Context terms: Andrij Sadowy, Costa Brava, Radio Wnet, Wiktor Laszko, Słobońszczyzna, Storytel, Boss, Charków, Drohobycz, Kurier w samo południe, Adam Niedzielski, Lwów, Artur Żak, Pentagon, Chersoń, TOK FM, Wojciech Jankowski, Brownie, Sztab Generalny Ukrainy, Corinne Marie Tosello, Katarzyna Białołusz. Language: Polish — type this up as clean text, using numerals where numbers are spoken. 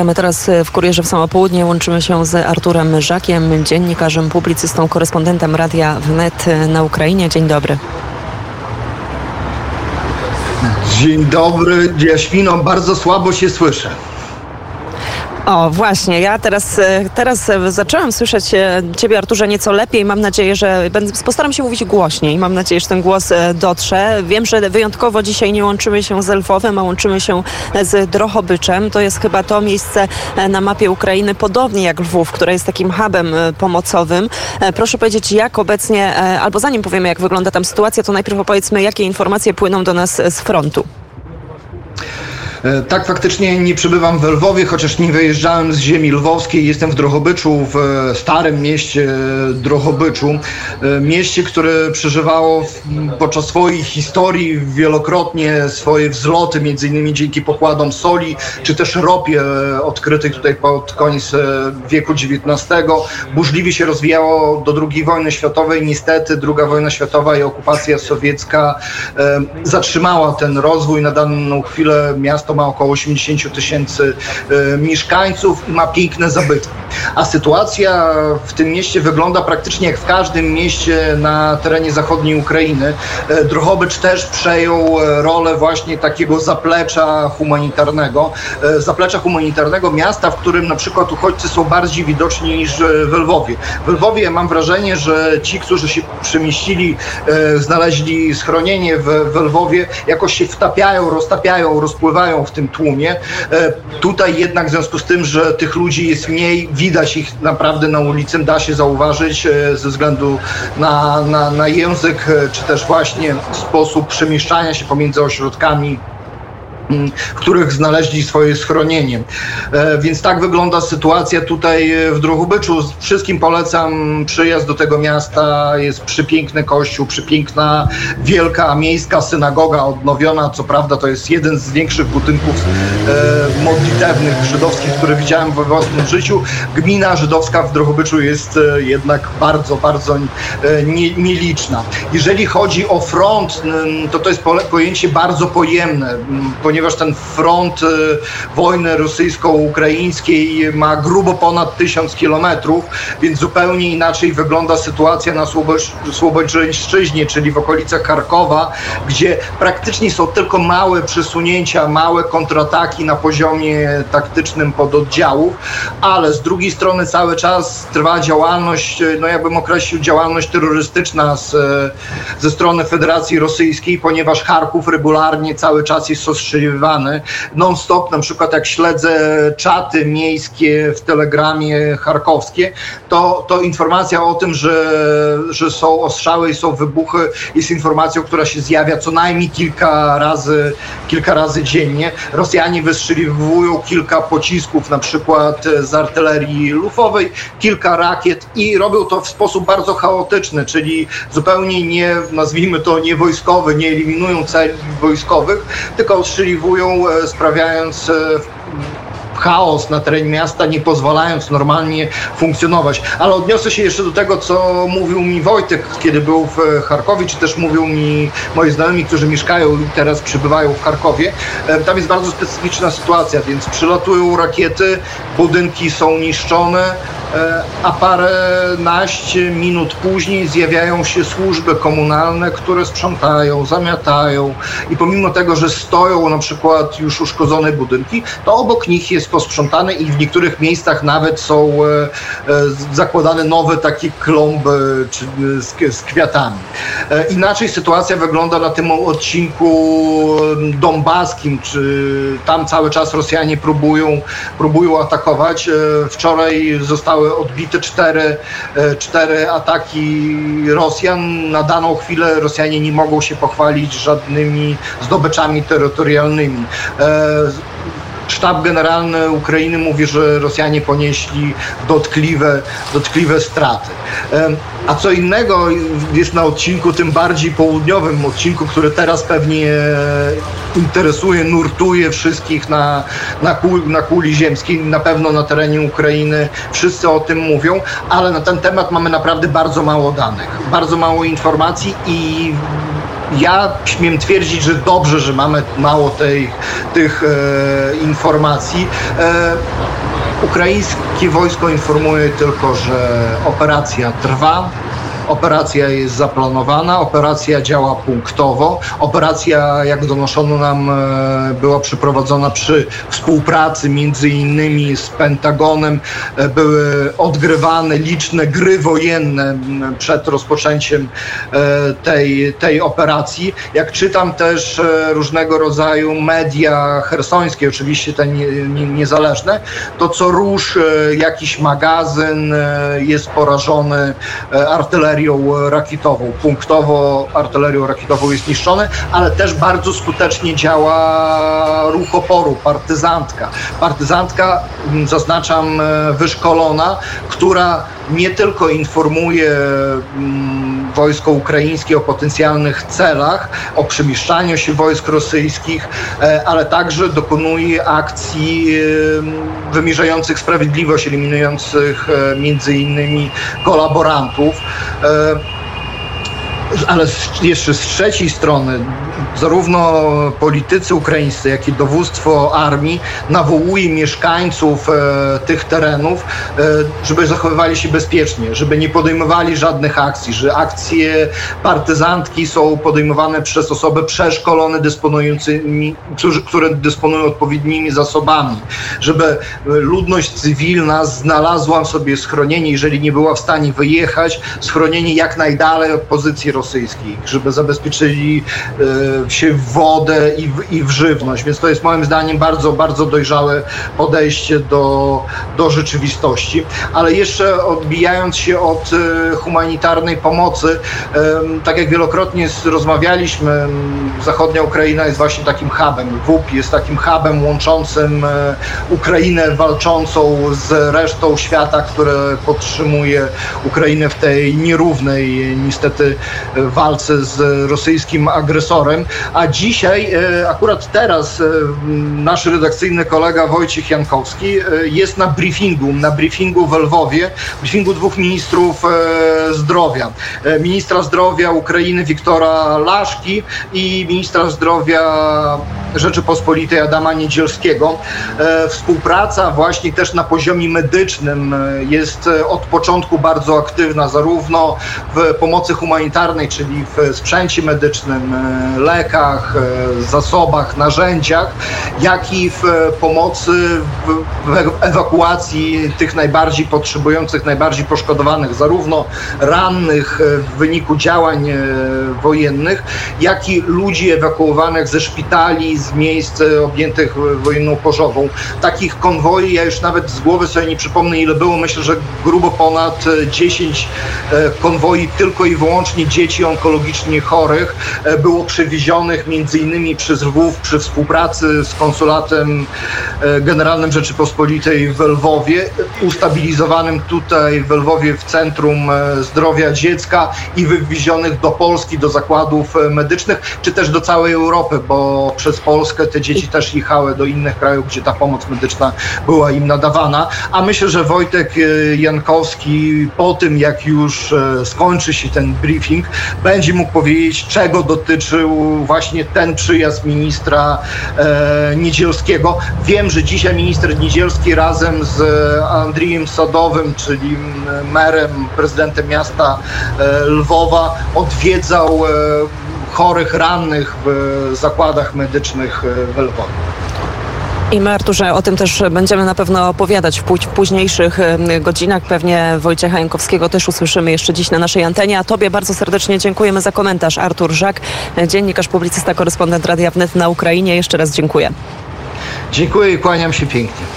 A my teraz w Kurierze w Samo Południe łączymy się z Arturem Żakiem, dziennikarzem, publicystą, korespondentem Radia Wnet na Ukrainie. Dzień dobry. Dzień dobry. Jaśmino, bardzo słabo się słyszę. O właśnie, ja teraz zaczęłam słyszeć Ciebie, Arturze, nieco lepiej. Mam nadzieję, że postaram się mówić głośniej. Mam nadzieję, że ten głos dotrze. Wiem, że wyjątkowo dzisiaj nie łączymy się z Lwowem, a łączymy się z Drohobyczem. To jest chyba to miejsce na mapie Ukrainy, podobnie jak Lwów, które jest takim hubem pomocowym. Proszę powiedzieć, jak obecnie, albo zanim powiemy, jak wygląda tam sytuacja, to najpierw opowiedzmy, jakie informacje płyną do nas z frontu. Tak, faktycznie nie przebywam w Lwowie, chociaż nie wyjeżdżałem z ziemi lwowskiej. Jestem w Drohobyczu, w starym mieście Drohobyczu. Mieście, które przeżywało podczas swojej historii wielokrotnie swoje wzloty, między innymi dzięki pokładom soli, czy też ropie odkrytych tutaj pod koniec wieku XIX. Burzliwie się rozwijało do II wojny światowej. Niestety II wojna światowa i okupacja sowiecka zatrzymała ten rozwój. Na daną chwilę miasto ma około 80 000 mieszkańców i ma piękne zabytki. A sytuacja w tym mieście wygląda praktycznie jak w każdym mieście na terenie zachodniej Ukrainy. Drohobycz też przejął rolę właśnie takiego zaplecza humanitarnego miasta, w którym na przykład uchodźcy są bardziej widoczni niż w Lwowie. W Lwowie mam wrażenie, że ci, którzy się przemieścili, znaleźli schronienie w Lwowie, jakoś się wtapiają, roztapiają, rozpływają w tym tłumie. Tutaj jednak w związku z tym, że tych ludzi jest mniej, widać ich naprawdę na ulicy, da się zauważyć ze względu na język, czy też właśnie sposób przemieszczania się pomiędzy ośrodkami, w których znaleźli swoje schronienie. Więc tak wygląda sytuacja tutaj w Drohobyczu. Wszystkim polecam przyjazd do tego miasta. Jest przepiękny kościół, przepiękna, wielka miejska synagoga odnowiona. Co prawda to jest jeden z większych budynków modlitewnych żydowskich, które widziałem we własnym życiu. Gmina żydowska w Drohobyczu jest jednak bardzo, bardzo nieliczna. Jeżeli chodzi o front, to jest pojęcie bardzo pojemne, ponieważ ten front wojny rosyjsko-ukraińskiej ma grubo ponad 1000 kilometrów, więc zupełnie inaczej wygląda sytuacja na Słobońszczyźnie, czyli w okolicach Charkowa, gdzie praktycznie są tylko małe przesunięcia, małe kontrataki na poziomie taktycznym pododdziałów, ale z drugiej strony cały czas trwa działalność, ja bym określił działalność terrorystyczna ze strony Federacji Rosyjskiej, ponieważ Charków regularnie cały czas jest non-stop, na przykład jak śledzę czaty miejskie w Telegramie charkowskie, to informacja o tym, że są ostrzały i są wybuchy, jest informacją, która się zjawia co najmniej kilka razy dziennie. Rosjanie wystrzeliwują kilka pocisków, na przykład z artylerii lufowej, kilka rakiet i robią to w sposób bardzo chaotyczny, czyli zupełnie nie, nazwijmy to, nie wojskowy, nie eliminują celi wojskowych, tylko ostrzeliwują, sprawiając chaos na terenie miasta, nie pozwalając normalnie funkcjonować. Ale odniosę się jeszcze do tego, co mówił mi Wojtek, kiedy był w Charkowie, czy też mówił mi moi znajomi, którzy mieszkają i teraz przybywają w Charkowie. Tam jest bardzo specyficzna sytuacja, więc przylatują rakiety, budynki są niszczone, a paręnaście minut później zjawiają się służby komunalne, które sprzątają, zamiatają i pomimo tego, że stoją na przykład już uszkodzone budynki, to obok nich jest posprzątane i w niektórych miejscach nawet są zakładane nowe takie klomby z kwiatami. Inaczej sytuacja wygląda na tym odcinku donbaskim, czy tam cały czas Rosjanie próbują atakować. Wczoraj zostały odbite cztery ataki Rosjan. Na daną chwilę Rosjanie nie mogą się pochwalić żadnymi zdobyczami terytorialnymi. Sztab Generalny Ukrainy mówi, że Rosjanie ponieśli dotkliwe straty. A co innego jest na odcinku tym bardziej południowym, odcinku, który teraz pewnie interesuje, nurtuje wszystkich na kuli ziemskiej. Na pewno na terenie Ukrainy wszyscy o tym mówią, ale na ten temat mamy naprawdę bardzo mało danych, bardzo mało informacji i ja śmiem twierdzić, że dobrze, że mamy mało tych informacji. Ukraińskie wojsko informuje tylko, że operacja trwa. Operacja jest zaplanowana, operacja działa punktowo. Operacja, jak donoszono nam, była przeprowadzona przy współpracy między innymi z Pentagonem. Były odgrywane liczne gry wojenne przed rozpoczęciem tej operacji. Jak czytam też różnego rodzaju media chersońskie, oczywiście te niezależne, to co rusz jakiś magazyn jest porażony artylerią rakietową. Punktowo artylerią rakietową jest niszczone, ale też bardzo skutecznie działa ruch oporu, partyzantka. Partyzantka, zaznaczam, wyszkolona, która nie tylko informuje wojsko ukraińskie o potencjalnych celach, o przemieszczaniu się wojsk rosyjskich, ale także dokonuje akcji wymierzających sprawiedliwość, eliminujących między innymi kolaborantów. Ale jeszcze z trzeciej strony zarówno politycy ukraińscy, jak i dowództwo armii nawołuje mieszkańców tych terenów, żeby zachowywali się bezpiecznie, żeby nie podejmowali żadnych akcji, że akcje partyzantki są podejmowane przez osoby przeszkolone, które dysponują odpowiednimi zasobami, żeby ludność cywilna znalazła sobie schronienie, jeżeli nie była w stanie wyjechać, schronienie jak najdalej od pozycji rosyjskich, żeby zabezpieczyli się w wodę i w żywność. Więc to jest moim zdaniem bardzo, bardzo dojrzałe podejście do rzeczywistości. Ale jeszcze odbijając się od humanitarnej pomocy, tak jak wielokrotnie rozmawialiśmy, zachodnia Ukraina jest właśnie takim hubem. WUP jest takim hubem łączącym Ukrainę walczącą z resztą świata, które podtrzymuje Ukrainę w tej nierównej niestety walce z rosyjskim agresorem, a dzisiaj, akurat teraz nasz redakcyjny kolega Wojciech Jankowski jest na briefingu we Lwowie, briefingu dwóch ministrów zdrowia. Ministra zdrowia Ukrainy Wiktora Laszki i ministra zdrowia Rzeczypospolitej Adama Niedzielskiego. Współpraca właśnie też na poziomie medycznym jest od początku bardzo aktywna, zarówno w pomocy humanitarnej, czyli w sprzęcie medycznym, lekach, zasobach, narzędziach, jak i w pomocy w ewakuacji tych najbardziej potrzebujących, najbardziej poszkodowanych, zarówno rannych w wyniku działań wojennych, jak i ludzi ewakuowanych ze szpitali, z miejsc objętych wojenną pożogą. Takich konwoi, ja już nawet z głowy sobie nie przypomnę ile było, myślę, że grubo ponad 10 konwoi tylko i wyłącznie dzieci onkologicznie chorych było przewiezionych między innymi przez Lwów przy współpracy z Konsulatem Generalnym Rzeczypospolitej w Lwowie, ustabilizowanym tutaj w Lwowie w Centrum Zdrowia Dziecka i wywiezionych do Polski, do zakładów medycznych, czy też do całej Europy, bo przez Polskę te dzieci też jechały do innych krajów, gdzie ta pomoc medyczna była im nadawana. A myślę, że Wojtek Jankowski po tym, jak już skończy się ten briefing, będzie mógł powiedzieć, czego dotyczył właśnie ten przyjazd ministra Niedzielskiego. Wiem, że dzisiaj minister Niedzielski razem z Andrijem Sadowym, czyli merem, prezydentem miasta Lwowa, odwiedzał chorych, rannych w zakładach medycznych w Lwowie. I my, Arturze, o tym też będziemy na pewno opowiadać w późniejszych godzinach. Pewnie Wojciecha Jankowskiego też usłyszymy jeszcze dziś na naszej antenie. A Tobie bardzo serdecznie dziękujemy za komentarz. Artur Żak, dziennikarz, publicysta, korespondent Radia Wnet na Ukrainie. Jeszcze raz dziękuję. Dziękuję i kłaniam się pięknie.